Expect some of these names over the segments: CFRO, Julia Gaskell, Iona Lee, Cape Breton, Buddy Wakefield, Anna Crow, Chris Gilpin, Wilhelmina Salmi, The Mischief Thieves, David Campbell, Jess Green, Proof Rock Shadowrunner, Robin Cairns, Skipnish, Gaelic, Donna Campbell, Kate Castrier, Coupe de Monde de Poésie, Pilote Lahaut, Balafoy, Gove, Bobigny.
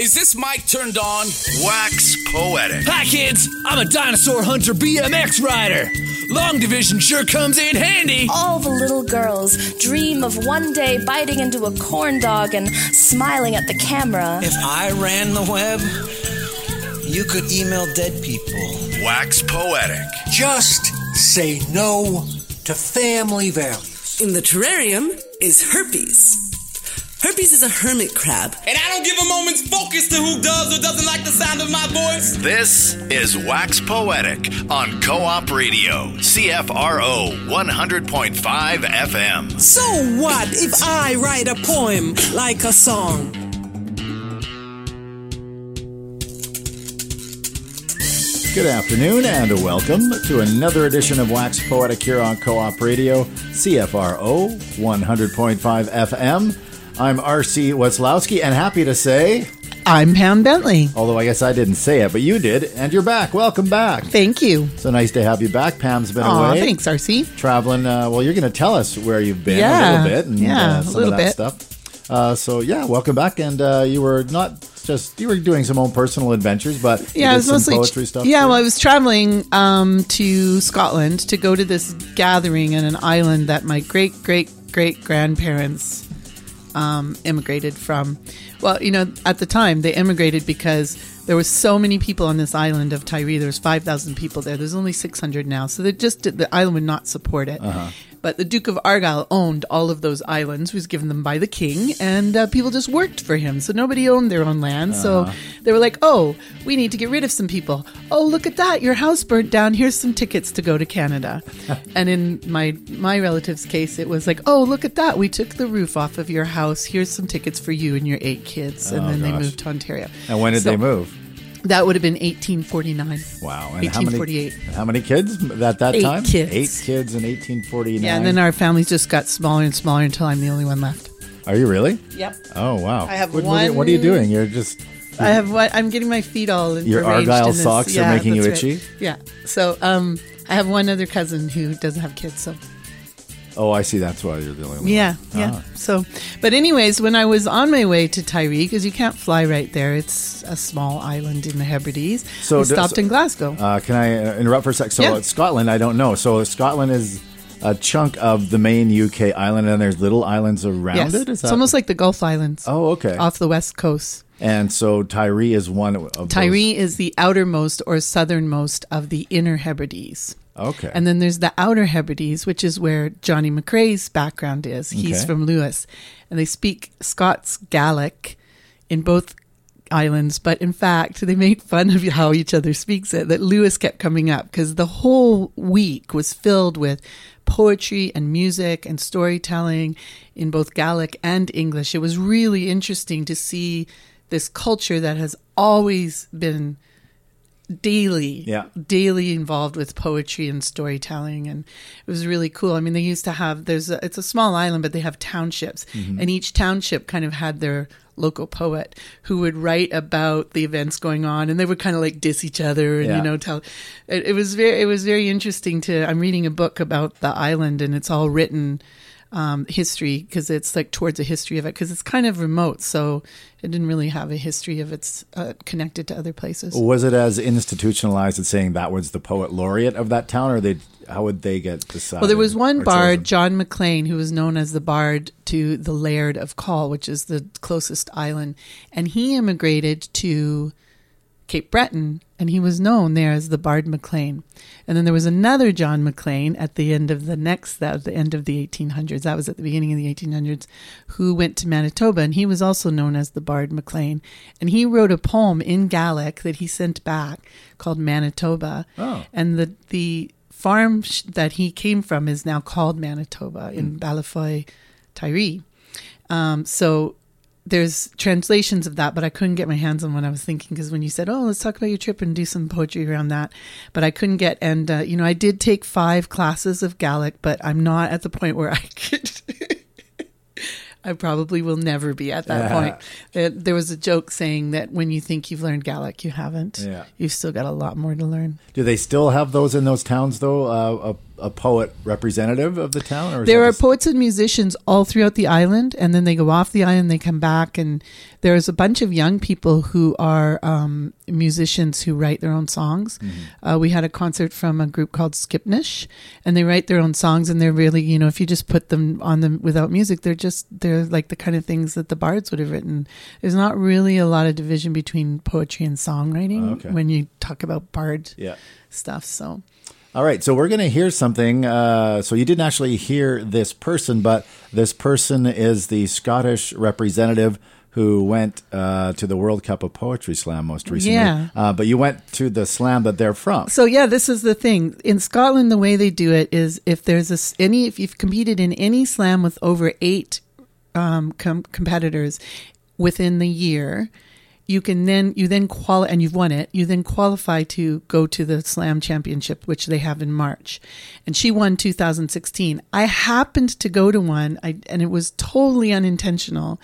Is this mic turned on? Wax poetic. Hi, kids. I'm a dinosaur hunter BMX rider. Long division sure comes in handy. All the little girls dream of one day biting into a corn dog and smiling at the camera. If I ran the web, you could email dead people. Wax poetic. Just say no to family values. In the terrarium is herpes. Herpes is a hermit crab. And I don't give a moment's focus to who does or doesn't like the sound of my voice. This is Wax Poetic on Co-op Radio, CFRO 100.5 FM. So what if I write a poem like a song? Good afternoon and welcome to another edition of Wax Poetic here on Co-op Radio, CFRO 100.5 FM. I'm RC Wetzlowski, and happy to say... I'm Pam Bentley. Although I guess I didn't say it, but you did, and you're back. Welcome back. Thank you. So nice to have you back. Pam's been away. Thanks, RC. Traveling, well, you're going to tell us where you've been a little bit. And, some a little of that bit. Stuff. Welcome back, and you were not... you were doing some own personal adventures, but it was some mostly poetry stuff. Yeah, well, I was traveling to Scotland to go to this gathering on an island that my great-great-great-grandparents... immigrated from. Well, at the time they immigrated because there was so many people on this island of Tyree. There was 5,000 people there. There's only 600 now. So they just the island would not support it. Uh-huh. But the Duke of Argyll owned all of those islands. He was given them by the king, and people just worked for him. So nobody owned their own land. Uh-huh. So they were like, oh, we need to get rid of some people. Oh, look at that. Your house burnt down. Here's some tickets to go to Canada. And in my relative's case, it was like, oh, look at that. We took the roof off of your house. Here's some tickets for you and your 8 kids. And then they moved to Ontario. And when did they move? That would have been 1849. Wow. And 1848. How many kids at that time? 8 kids. 8 kids in 1849. Yeah, and then our families just got smaller and smaller until I'm the only one left. Are you really? Yep. Oh, wow. I have one. What are you doing? You're just... I have what? I'm getting my feet all enraged. Your Argyle socks are making you itchy? Right. Yeah. So I have one other cousin who doesn't have kids, so... Oh, I see. That's why you're the only one. Yeah. So, but anyways, when I was on my way to Tyree, because you can't fly right there, it's a small island in the Hebrides. So we stopped in Glasgow. Can I interrupt for a sec? So Scotland, I don't know. So Scotland is a chunk of the main UK island, and there's little islands around it? It's almost like the Gulf Islands. Oh, okay. Off the west coast. And so Tyree is one of those. Tyree is the outermost or southernmost of the inner Hebrides. Okay. And then there's the Outer Hebrides, which is where Johnny McRae's background is. He's from Lewis. And they speak Scots Gaelic in both islands. But in fact, they made fun of how each other speaks it, that Lewis kept coming up because the whole week was filled with poetry and music and storytelling in both Gaelic and English. It was really interesting to see this culture that has always been daily involved with poetry and storytelling, and it was really cool. I mean, they used to have it's a small island, but they have townships, and each township kind of had their local poet who would write about the events going on, and they would kind of like diss each other and tell. It was very interesting to. I'm reading a book about the island, and it's all written. History, because it's like towards a history of it, because it's kind of remote, so it didn't really have a history of it's connected to other places. Was it as institutionalized as saying that was the poet laureate of that town, or how would they get decided? Well, there was one bard, John McLean, who was known as the bard to the Laird of Call, which is the closest island, and he immigrated to Cape Breton, and he was known there as the Bard MacLean. And then there was another John MacLean at the end of the end of the 1800s. That was at the beginning of the 1800s, who went to Manitoba, and he was also known as the Bard MacLean. And he wrote a poem in Gaelic that he sent back called Manitoba. Oh. And the farm that he came from is now called Manitoba in Balafoy, Tyree. So there's translations of that, but I couldn't get my hands on one. I was thinking, because when you said, oh, let's talk about your trip and do some poetry around that, but I couldn't get, and, I did take 5 classes of Gaelic, but I'm not at the point where I could, I probably will never be at that point. There was a joke saying that when you think you've learned Gaelic, you haven't. Yeah. You've still got a lot more to learn. Do they still have those in those towns, though? a poet representative of the town? Or there are poets and musicians all throughout the island, and then they go off the island, they come back, and there's a bunch of young people who are musicians who write their own songs. Mm-hmm. We had a concert from a group called Skipnish, and they write their own songs, and they're really, you know, if you just put them on them without music, they're like the kind of things that the bards would have written. There's not really a lot of division between poetry and songwriting when you talk about bard stuff, so... All right, so we're going to hear something. So you didn't actually hear this person, but this person is the Scottish representative who went to the World Cup of Poetry Slam most recently. Yeah. But you went to the slam that they're from. So, yeah, this is the thing. In Scotland, the way they do it is if there's if you've competed in any slam with over 8 competitors within the year, you can then qualify, and you've won it, you then qualify to go to the Slam Championship, which they have in March. And she won 2016. I happened to go to one, and it was totally unintentional.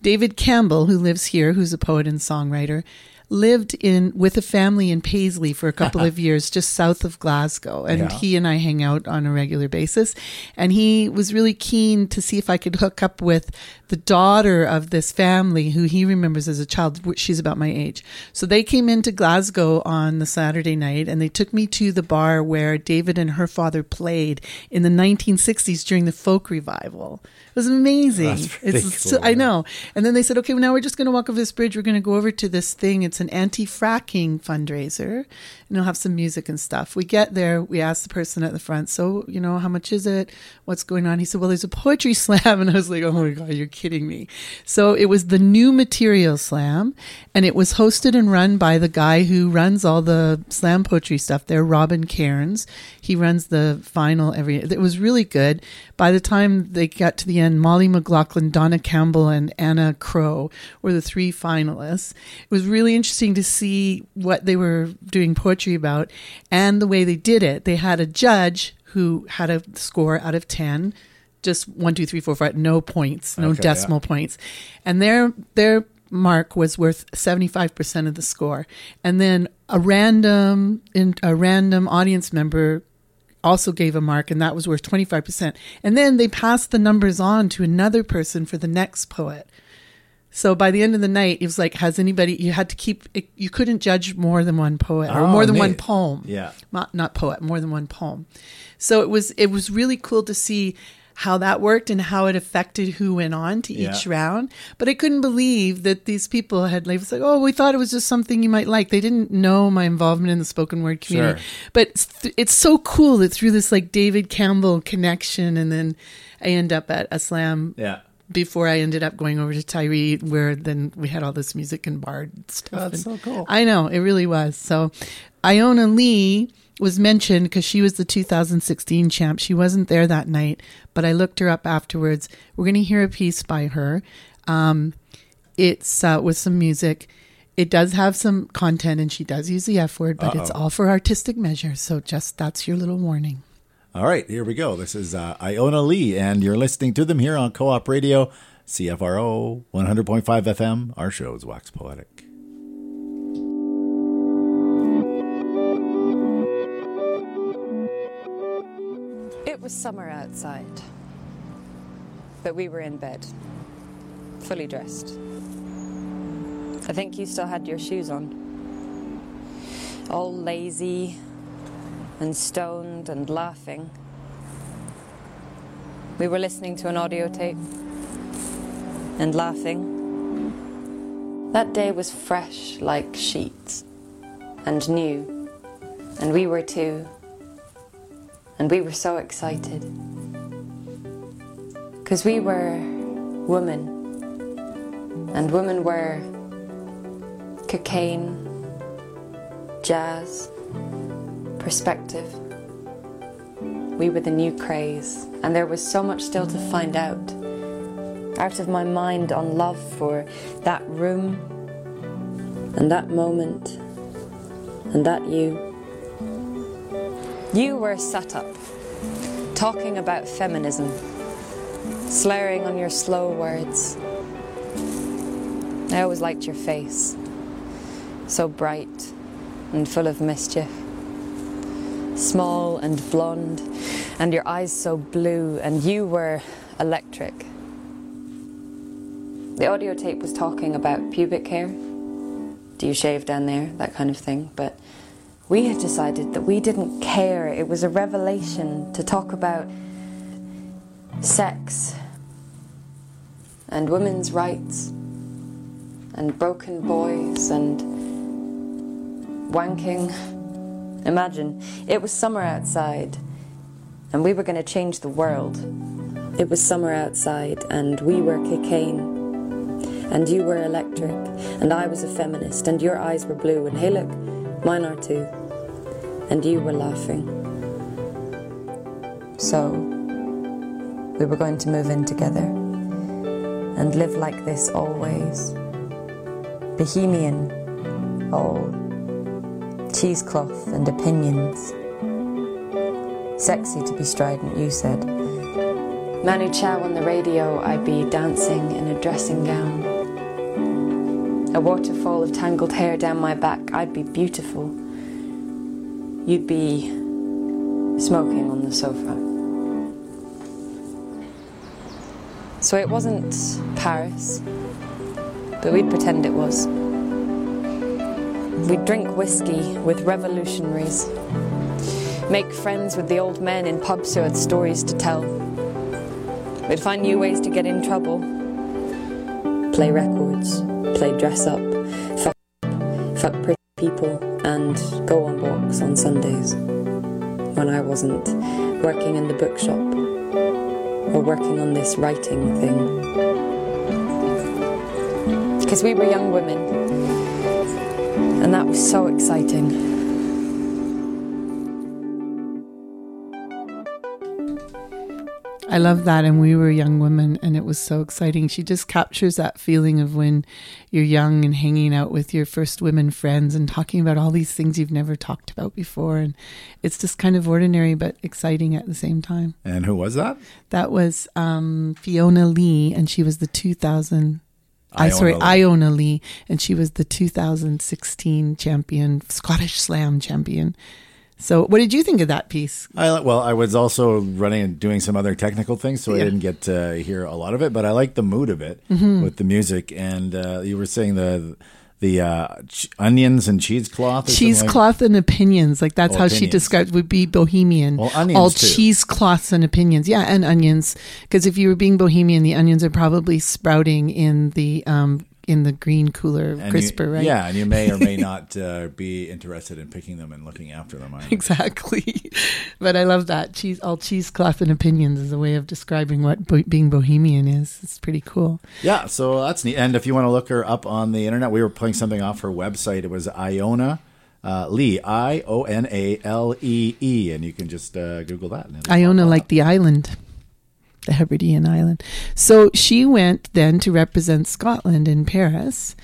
David Campbell, who lives here, who's a poet and songwriter, lived with a family in Paisley for a couple of years, just south of Glasgow. And he and I hang out on a regular basis. And he was really keen to see if I could hook up with the daughter of this family who he remembers as a child. She's about my age. So they came into Glasgow on the Saturday night, and they took me to the bar where David and her father played in the 1960s during the folk revival. It was amazing. That's pretty cool, I know. And then they said, okay, well, now we're just going to walk over this bridge. We're going to go over to this thing. It's an anti-fracking fundraiser, and they'll have some music and stuff. We get there, we ask the person at the front, so, you know, how much is it? What's going on? He said, well, there's a poetry slam. And I was like, oh my God, you're kidding me. So it was the New Material Slam, and it was hosted and run by the guy who runs all the slam poetry stuff there, Robin Cairns. He runs the final it was really good. By the time they got to the end, Molly McLaughlin, Donna Campbell, and Anna Crow were the 3 finalists. It was really interesting to see what they were doing poetry about and the way they did it. They had a judge who had a score out of 10, just 1, 2, 3, 4, 5, no points, no decimal points. And their mark was worth 75% of the score. And then a random audience member also gave a mark, and that was worth 25%. And then they passed the numbers on to another person for the next poet. So by the end of the night, it was like, you had to you couldn't judge more than one poet or more than one poem. Yeah. Not poet, more than one poem. So it was really cool to see how that worked and how it affected who went on to each round. But I couldn't believe that these people had labels like, oh, we thought it was just something you might like. They didn't know my involvement in the spoken word community. Sure. But it's so cool that through this like David Campbell connection, and then I end up at a slam. Yeah. Before I ended up going over to Tyree, where then we had all this music and bard stuff. Oh, that's so cool. I know, it really was. So Iona Lee was mentioned because she was the 2016 champ. She wasn't there that night, but I looked her up afterwards. We're going to hear a piece by her. It's with some music. It does have some content, and she does use the F word, but it's all for artistic measure. So that's your little warning. All right, here we go. This is Iona Lee, and you're listening to them here on Co-op Radio, CFRO, 100.5 FM. Our show is Wax Poetic. It was summer outside, but we were in bed, fully dressed. I think you still had your shoes on. All lazy and stoned and laughing. We were listening to an audio tape and laughing. That day was fresh like sheets and new, and we were too, and we were so excited because we were women, and women were cocaine, jazz, perspective. We were the new craze, and there was so much still to find out. Out of my mind on love for that room and that moment and that you. You were sat up, talking about feminism, slurring on your slow words. I always liked your face, so bright and full of mischief. small and blonde, and your eyes so blue, and you were electric. The audio tape was talking about pubic hair. Do you shave down there? That kind of thing. But we had decided that we didn't care. It was a revelation to talk about sex and women's rights and broken boys and wanking. Imagine, it was summer outside and we were going to change the world. It was summer outside and we were cocaine. And you were electric, and I was a feminist, and your eyes were blue, and hey look, mine are too. And you were laughing. So, we were going to move in together, and live like this always. Bohemian, all. Cheesecloth and opinions. Sexy to be strident, you said. Manu Chao on the radio, I'd be dancing in a dressing gown. A waterfall of tangled hair down my back, I'd be beautiful. You'd be smoking on the sofa. So it wasn't Paris, but we'd pretend it was. We'd drink whiskey with revolutionaries, make friends with the old men in pubs who had stories to tell. We'd find new ways to get in trouble, play records, play dress up, fuck pretty people, and go on walks on Sundays when I wasn't working in the bookshop or working on this writing thing. Because we were young women, and that was so exciting. I love that, and we were young women, and it was so exciting. She just captures that feeling of when you're young and hanging out with your first women friends and talking about all these things you've never talked about before, and it's just kind of ordinary but exciting at the same time. And who was that? That was Fiona Lee, and she was the Iona Lee, and she was the 2016 champion, Scottish Slam champion. So what did you think of that piece? I was also running and doing some other technical things, so I didn't get to hear a lot of it, but I liked the mood of it with the music. And you were saying the onions and cheesecloth. Cheesecloth and opinions. Like that's how she described would be bohemian. Well, onions all too. Cheesecloths and opinions. Yeah, and onions. Because if you were being bohemian, the onions are probably sprouting in the green cooler and crisper, right? Yeah, and you may or may not be interested in picking them and looking after them. Exactly. But I love that. All cheesecloth and opinions is a way of describing what being bohemian is. It's pretty cool. Yeah, so that's neat. And if you want to look her up on the internet, we were playing something off her website. It was Iona Lee, Ionalee, and you can just Google that. And Iona like the island. The Hebridean island. So she went then to represent Scotland in Paris,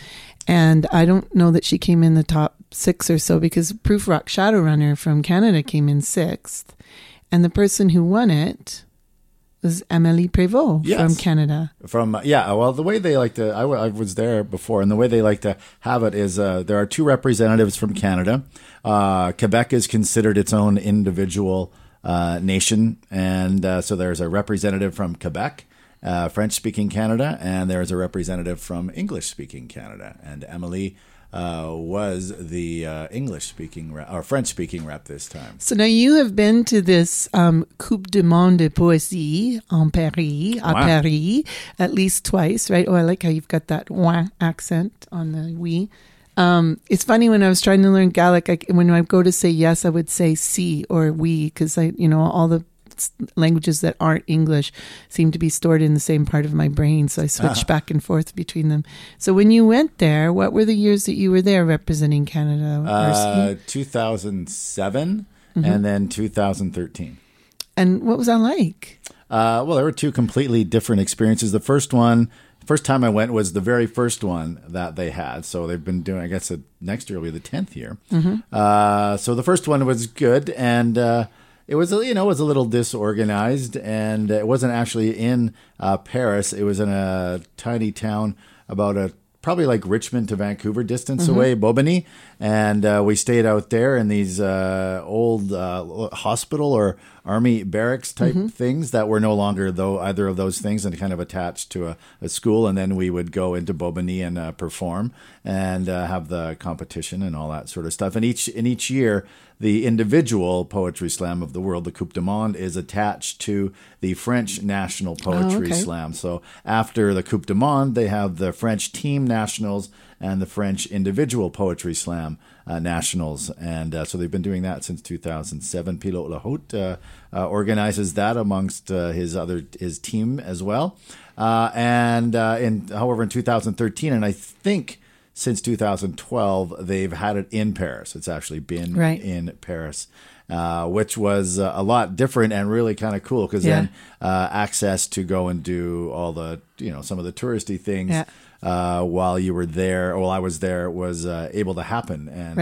and I don't know that she came in the top six or so, because Proof Rock Shadowrunner from Canada came in sixth, and the person who won it was Amélie Prévost from Canada. The way they like to, I was there before, and the way they like to have it is there are two representatives from Canada. Quebec is considered its own individual nation, and so there's a representative from Quebec, French-speaking Canada, and there's a representative from English-speaking Canada, and Amélie was the English-speaking or French-speaking rep this time. So now you have been to this Coupe de Monde de Poésie à Paris, at least twice, right? Oh, I like how you've got that accent on the oui. It's funny, when I was trying to learn Gaelic, when I go to say yes, I would say si or we, because all the languages that aren't English seem to be stored in the same part of my brain. So I switched back and forth between them. So when you went there, what were the years that you were there representing Canada? 2007 and then 2013. And what was that like? Well, there were two completely different experiences. First time I went was the very first one that they had. So they've been doing, I guess next year will be the 10th year. So the first one was good, and it was, it was a little disorganized, and it wasn't actually in Paris. It was in a tiny town about a probably like Richmond to Vancouver distance away, Bobigny. And we stayed out there in these old hospital or army barracks type things that were no longer though either of those things and kind of attached to a school. And then we would go into Bobigny and perform and have the competition and all that sort of stuff. And each year, the individual poetry slam of the world, the Coupe de Monde, is attached to the French national poetry slam. So after the Coupe de Monde, they have the French team nationals and the French individual poetry slam nationals. And so they've been doing that since 2007. Pilote Lahaut organizes that amongst his team as well. However, in 2013, and I think since 2012, they've had it in Paris. It's actually been in Paris, which was a lot different and really kind of cool because then access to go and do all the, some of the touristy things while you were there, while I was there, was able to happen. And,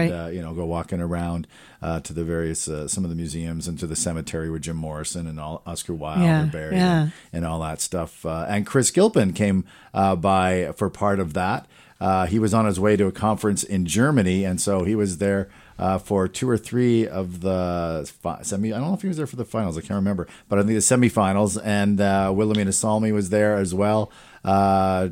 go walking around to the various, some of the museums and to the cemetery with Jim Morrison and all Oscar Wilde and Barry and all that stuff. And Chris Gilpin came by for part of that. He was on his way to a conference in Germany, and so he was there for two or three of the semi. I don't know if he was there for the finals. I can't remember, but I think the semifinals. And Wilhelmina Salmi was there as well,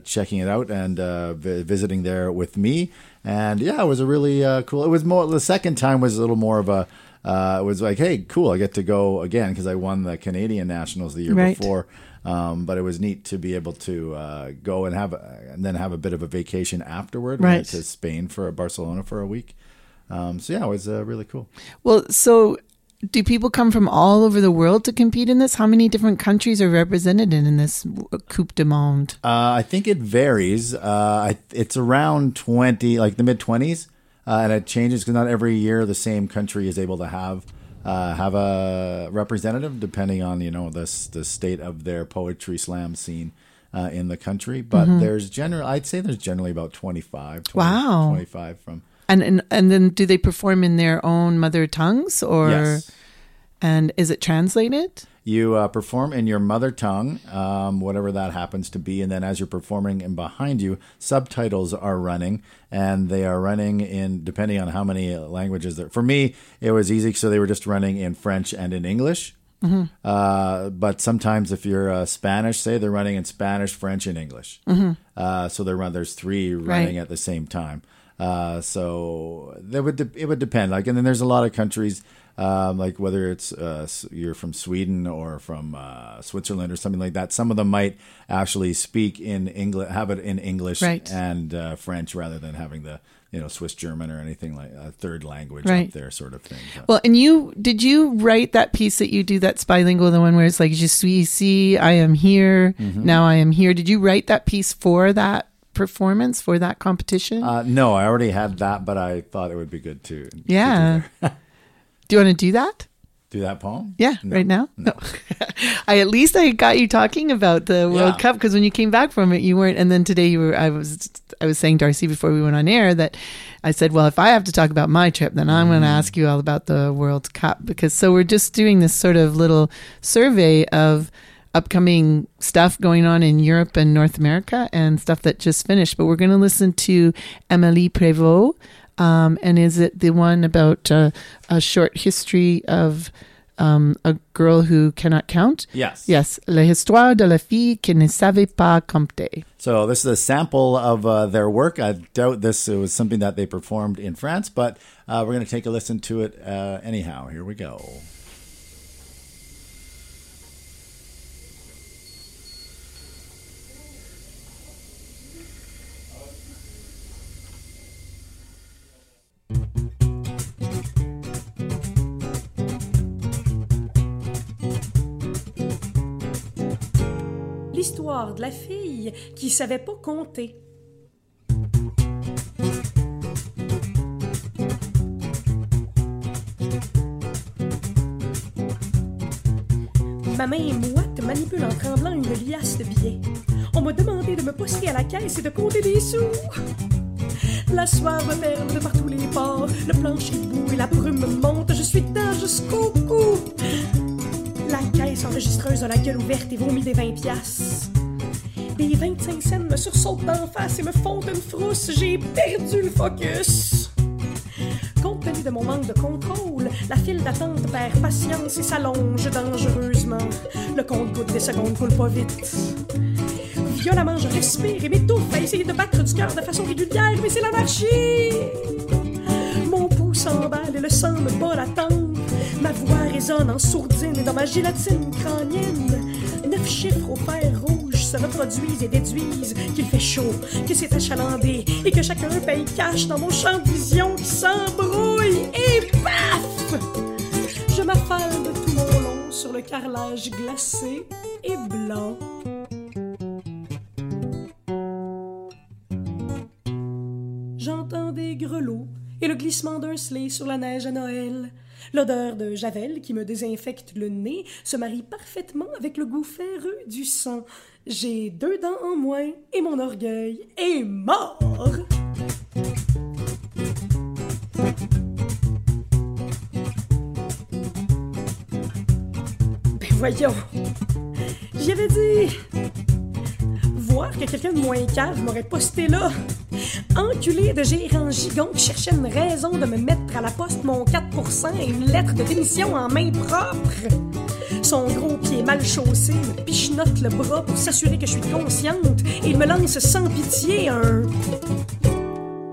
checking it out and visiting there with me. And yeah, it was a really cool. It was more the second time was a little more of a. It was like, hey, cool, I get to go again because I won the Canadian Nationals the year before. But it was neat to be able to go and have a bit of a vacation afterward. We went to Spain for Barcelona for a week. It was really cool. Well, so do people come from all over the world to compete in this? How many different countries are represented in this Coupe de Monde? I think it varies. It's around 20, like the mid-20s, and it changes because not every year the same country is able to have a representative depending on the state of their poetry slam scene in the country, but there's generally about 25 from and then do they perform in their own mother tongues or and is it translated? You perform in your mother tongue, whatever that happens to be, and then as you're performing and behind you, subtitles are running, and they are running in, depending on how many languages there. For me, it was easy, so they were just running in French and in English. But sometimes if you're Spanish, say they're running in Spanish, French, and English. So there's three running at the same time. So it would depend. Like, and then there's a lot of countries... like whether it's you're from Sweden or from Switzerland or something like that, some of them might actually speak in English, have it in English and French rather than having the Swiss German or anything like a third language up there sort of thing. So. Well, and did you write that piece that you do that's bilingual, the one where it's like "Je suis ici," I am here, now I am here. Did you write that piece for that performance, for that competition? No, I already had that, but I thought it would be good to do. Do you want to do that? Do that poem? Yeah, no. Right now? No. I got you talking about the World Cup because when you came back from it, you weren't. And then today you were. I was saying, Darcy, before we went on air, that I said, well, if I have to talk about my trip, then I'm going to ask you all about the World Cup because so we're just doing this sort of little survey of upcoming stuff going on in Europe and North America and stuff that just finished. But we're going to listen to Amélie Prévost. And is it the one about a short history of a girl who cannot count? Yes. Yes. La histoire de la fille qui ne savait pas compter. So this is a sample of their work. I doubt it was something that they performed in France, but we're going to take a listen to it anyhow. Here we go. L'histoire de la fille qui savait pas compter. Ma main moite manipule en tremblant une liasse de billets. On m'a demandé de me poster à la caisse et de compter des sous. La soif me perd par tous les bords. Le plancher bout et la brume monte. Je suis dedans jusqu'au cou. La caisse enregistreuse a la gueule ouverte et vomit des 20 piastres. Mes 25 cents me sursautent d'en face et me font une frousse. J'ai perdu le focus. Compte tenu de mon manque de contrôle, la file d'attente perd patience et s'allonge dangereusement. Le compte-gouttes des secondes coule pas vite. Violemment, je respire et m'étouffe à essayer de battre du cœur de façon régulière, mais c'est l'anarchie. Mon pouls s'emballe et le sang me bat la tempe. Ma voix résonne en sourdine et dans ma gélatine crânienne, 9 chiffres au fer rouge se reproduisent et déduisent qu'il fait chaud, que c'est achalandé et que chacun paye cash dans mon champ de vision qui s'embrouille et paf! Je m'affale de tout mon long sur le carrelage glacé et blanc. J'entends des grelots et le glissement d'un sleigh sur la neige à Noël. L'odeur de javel qui me désinfecte le nez se marie parfaitement avec le goût ferreux du sang. J'ai 2 dents en moins et mon orgueil est mort! Ben voyons! J'y avais dit! Voir que quelqu'un de moins cave m'aurait posté là! Enculé de gérant gigon qui cherchait une raison de me mettre à la poste mon 4% et une lettre de démission en main propre. Son gros pied mal chaussé me pichenote le bras pour s'assurer que je suis consciente et il me lance sans pitié un...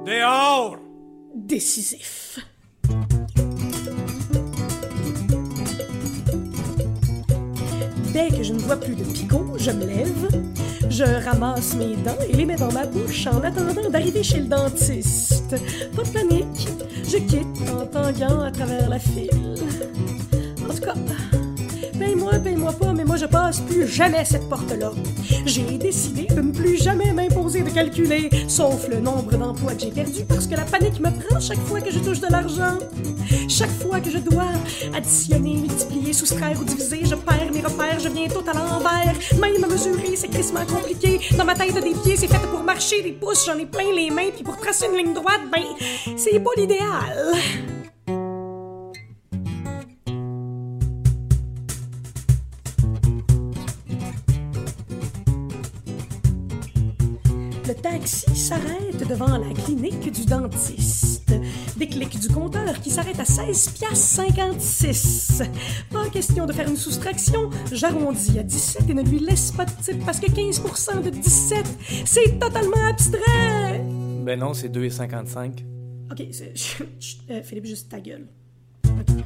Dehors! Décisif. Dès que je ne vois plus de picot, je me lève. Je ramasse mes dents et les mets dans ma bouche en attendant d'arriver chez le dentiste. Pas de panique, je quitte en tanguant à travers la file. En tout cas, paye-moi pas, mais moi je passe plus jamais cette porte-là. J'ai décidé de ne plus jamais m'imposer de calculer, sauf le nombre d'emplois que j'ai perdu parce que la panique me prend chaque fois que je touche de l'argent. Chaque fois que je dois additionner, multiplier, soustraire ou diviser, je perds mes repères, je viens tout à l'envers. Même à mesurer, c'est crissement compliqué. Dans ma tête des pieds, c'est fait pour marcher, des pouces, j'en ai plein les mains, puis pour tracer une ligne droite, ben, c'est pas l'idéal. Le taxi s'arrête devant la clinique du dentiste. Déclic du compteur qui s'arrête à 16,56 $. Pas question de faire une soustraction, j'arrondis à 17 et ne lui laisse pas de type parce que 15% de 17, c'est totalement abstrait! Ben non, c'est 2,55 $. OK, Philippe, juste ta gueule. Okay.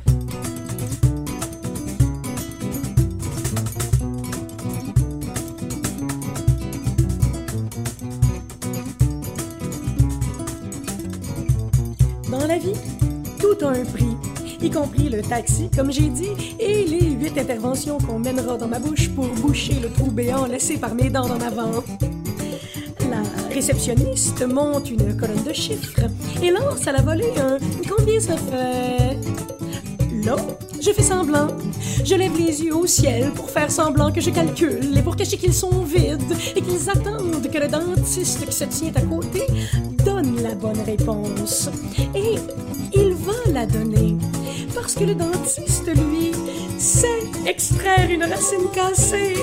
La vie, tout a un prix, y compris le taxi, comme j'ai dit, et les 8 interventions qu'on mènera dans ma bouche pour boucher le trou béant laissé par mes dents en avant. La réceptionniste monte une colonne de chiffres et lance à la volée un « Combien ça fait ?» Là, je fais semblant. Je lève les yeux au ciel pour faire semblant que je calcule et pour cacher qu'ils sont vides et qu'ils attendent que le dentiste qui se tient à côté donne la bonne réponse. Et il va la donner parce que le dentiste, lui, sait extraire une racine cassée.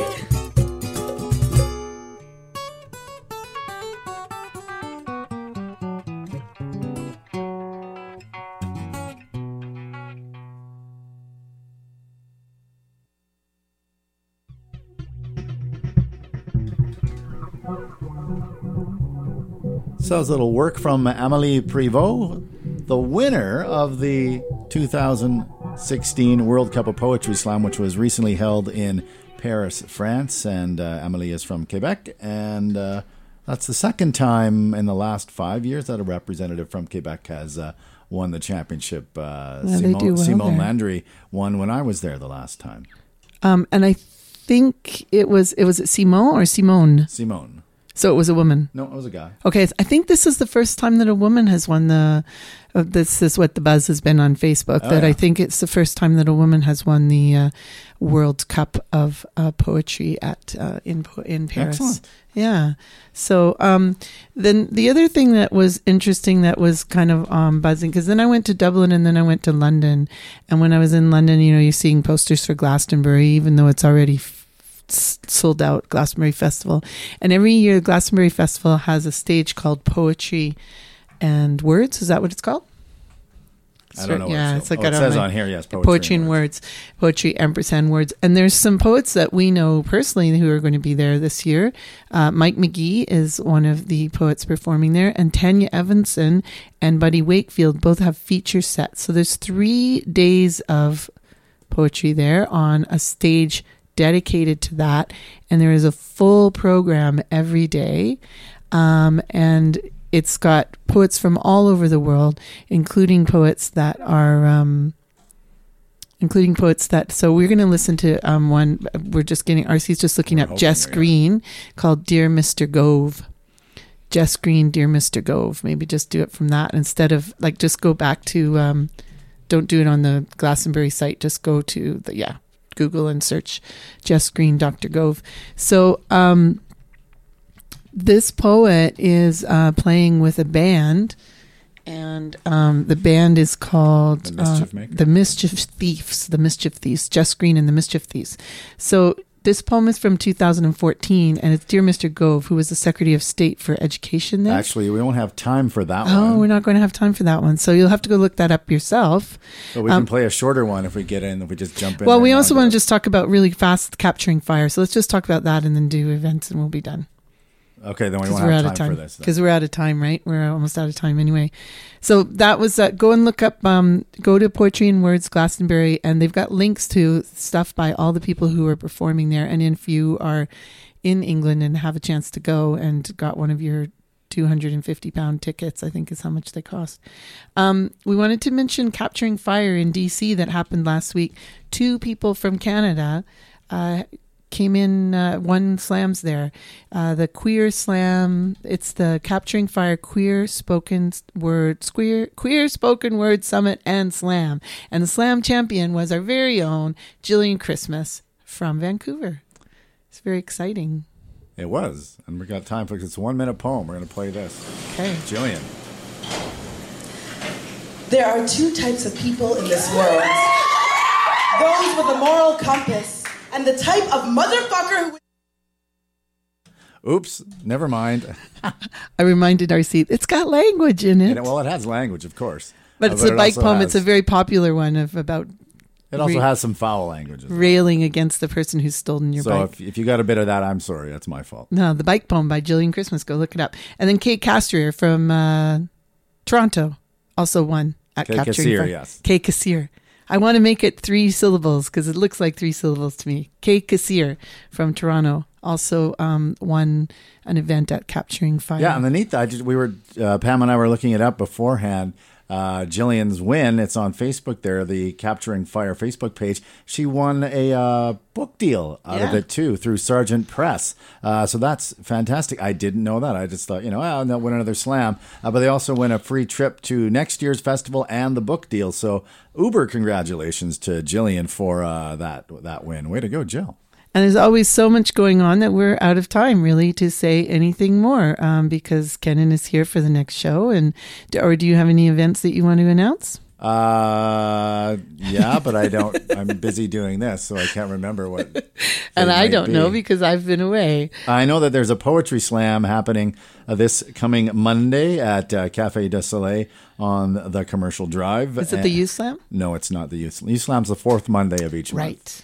So it's a little work from Amélie Prévost, the winner of the 2016 World Cup of Poetry Slam, which was recently held in Paris, France. And Amélie is from Quebec. And that's the second time in the last 5 years that a representative from Quebec has won the championship. Simone Landry won when I was there the last time. And I think it was Simone or Simone? Simone. So it was a woman? No, it was a guy. Okay, I think this is the first time that a woman has won the... this is what the buzz has been on Facebook, I think it's the first time that a woman has won the World Cup of Poetry at in Paris. Excellent. Yeah. So then the other thing that was interesting that was kind of buzzing, because then I went to Dublin and then I went to London. And when I was in London, you know, you're seeing posters for Glastonbury, even though it's already sold out Glastonbury Festival. And every year Glastonbury Festival has a stage called Poetry and Words. Is that what it's called? I don't know. Yeah, it's like it says on here, yes, Poetry ampersand words. And there's some poets that we know personally who are going to be there this year. Mike McGee is one of the poets performing there, and Tanya Evanson and Buddy Wakefield both have feature sets. So there's 3 days of poetry there on a stage dedicated to that, and there is a full program every day, and it's got poets from all over the world, including poets that are, so we're going to listen to one, we're just getting, RC's just looking up Jess Green, called Dear Mr. Gove. Jess Green, Dear Mr. Gove. Maybe just do it from that instead of, like, just go back to, don't do it on the Glastonbury site, just go to the, Google and search Jess Green, Dr. Gove. So, this poet is playing with a band, and the band is called The Mischief Thieves, Jess Green and The Mischief Thieves. So this poem is from 2014, and it's Dear Mr. Gove, who was the Secretary of State for Education there. Actually, we won't have time for that one. Oh, we're not going to have time for that one. So you'll have to go look that up yourself. But we can play a shorter one if we just jump in. Well, we also want to just talk about really fast Capturing Fire. So let's just talk about that and then do events, and we'll be done. Okay, then we won't have time for this. Because we're out of time, right? We're almost out of time anyway. So that was, go and look up, go to Poetry and Words Glastonbury, and they've got links to stuff by all the people who are performing there. And if you are in England and have a chance to go and got one of your £250 tickets, I think is how much they cost. We wanted to mention Capturing Fire in DC that happened last week. 2 people from Canada, came in, one slams there. The queer slam, it's the Capturing Fire Queer Spoken Word Summit and Slam. And the slam champion was our very own Jillian Christmas from Vancouver. It's very exciting. It was. And we got time for it. It's a 1 minute poem. We're going to play this. Okay. Jillian. There are 2 types of people in this world. Those with a moral compass. And the type of motherfucker who... Oops, never mind. I reminded RC, it's got language in it. Well, it has language, of course. But it's a bike poem. It's a very popular one about... It also has some foul language. Railing against the person who's stolen your bike. So if you got a bit of that, I'm sorry. That's my fault. No, the bike poem by Jillian Christmas. Go look it up. And then Kate Castrier from Toronto also won at Capturing Fire. Kate Castrier. I want to make it 3 syllables because it looks like 3 syllables to me. Kate Cassier from Toronto also won an event at Capturing Fire. Yeah, and Pam and I were looking it up beforehand. Jillian's win, it's on Facebook there, the Capturing Fire Facebook page. She won a book deal out of it too through Sargent Press. So that's fantastic. I didn't know that. I just thought, and they'll win another slam. But they also win a free trip to next year's festival and the book deal. So uber congratulations to Jillian for that win. Way to go, Jill. And there's always so much going on that we're out of time, really, to say anything more because Kenan is here for the next show. Or do you have any events that you want to announce? But I don't. I'm busy doing this, so I can't remember what. And I don't know because I've been away. I know that there's a poetry slam happening this coming Monday at Café du Soleil on the Commercial Drive. Is it the Youth Slam? No, it's not the Youth Slam. Youth Slam's the 4th Monday of each month. Right.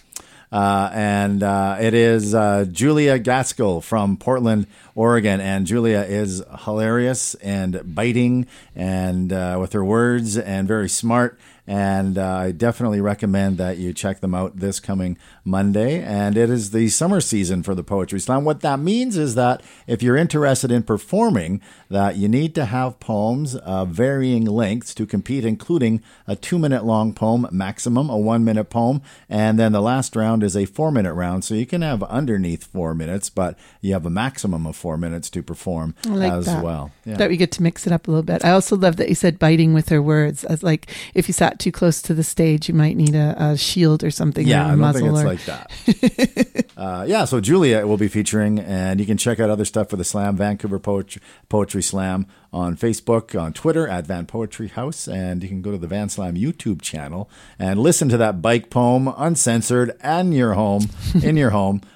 And it is Julia Gaskell from Portland, Oregon. And Julia is hilarious and biting and with her words and very smart. And I definitely recommend that you check them out this coming Monday. And it is the summer season for the Poetry Slam. What that means is that if you're interested in performing, that you need to have poems of varying lengths to compete, including a 2-minute long poem maximum, a 1-minute poem, and then the last round is a 4-minute round. So you can have underneath 4 minutes, but you have a maximum of 4 minutes to perform well. Yeah. That we get to mix it up a little bit. I also love that you said biting with her words. As like if you sat too close to the stage, you might need a shield or something. Yeah, I don't think it's like that. So Julia will be featuring, and you can check out other stuff for the Slam, Vancouver Poetry Slam, on Facebook, on Twitter, at Van Poetry House, and you can go to the Van Slam YouTube channel and listen to that bike poem, uncensored, in your home,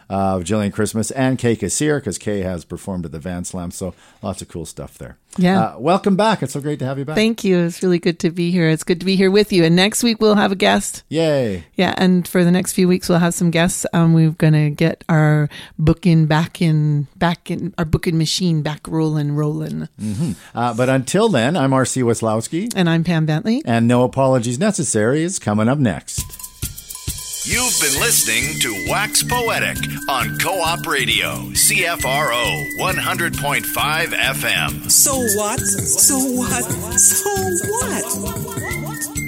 of Jillian Christmas and Kate Castrier, because Kay has performed at the Van Slam. So lots of cool stuff there. Yeah. Welcome back. It's so great to have you back. Thank you. It's really good to be here. It's good to be here with you. And next week we'll have a guest. Yay. Yeah. And for the next few weeks we'll have some guests. We're going to get our booking back in our booking machine back rolling. Mm-hmm. But until then, I'm RC Wetzlowski. And I'm Pam Bentley. And No Apologies Necessary is coming up next. You've been listening to Wax Poetic on Co-op Radio, CFRO 100.5 FM. So what? So what? So what?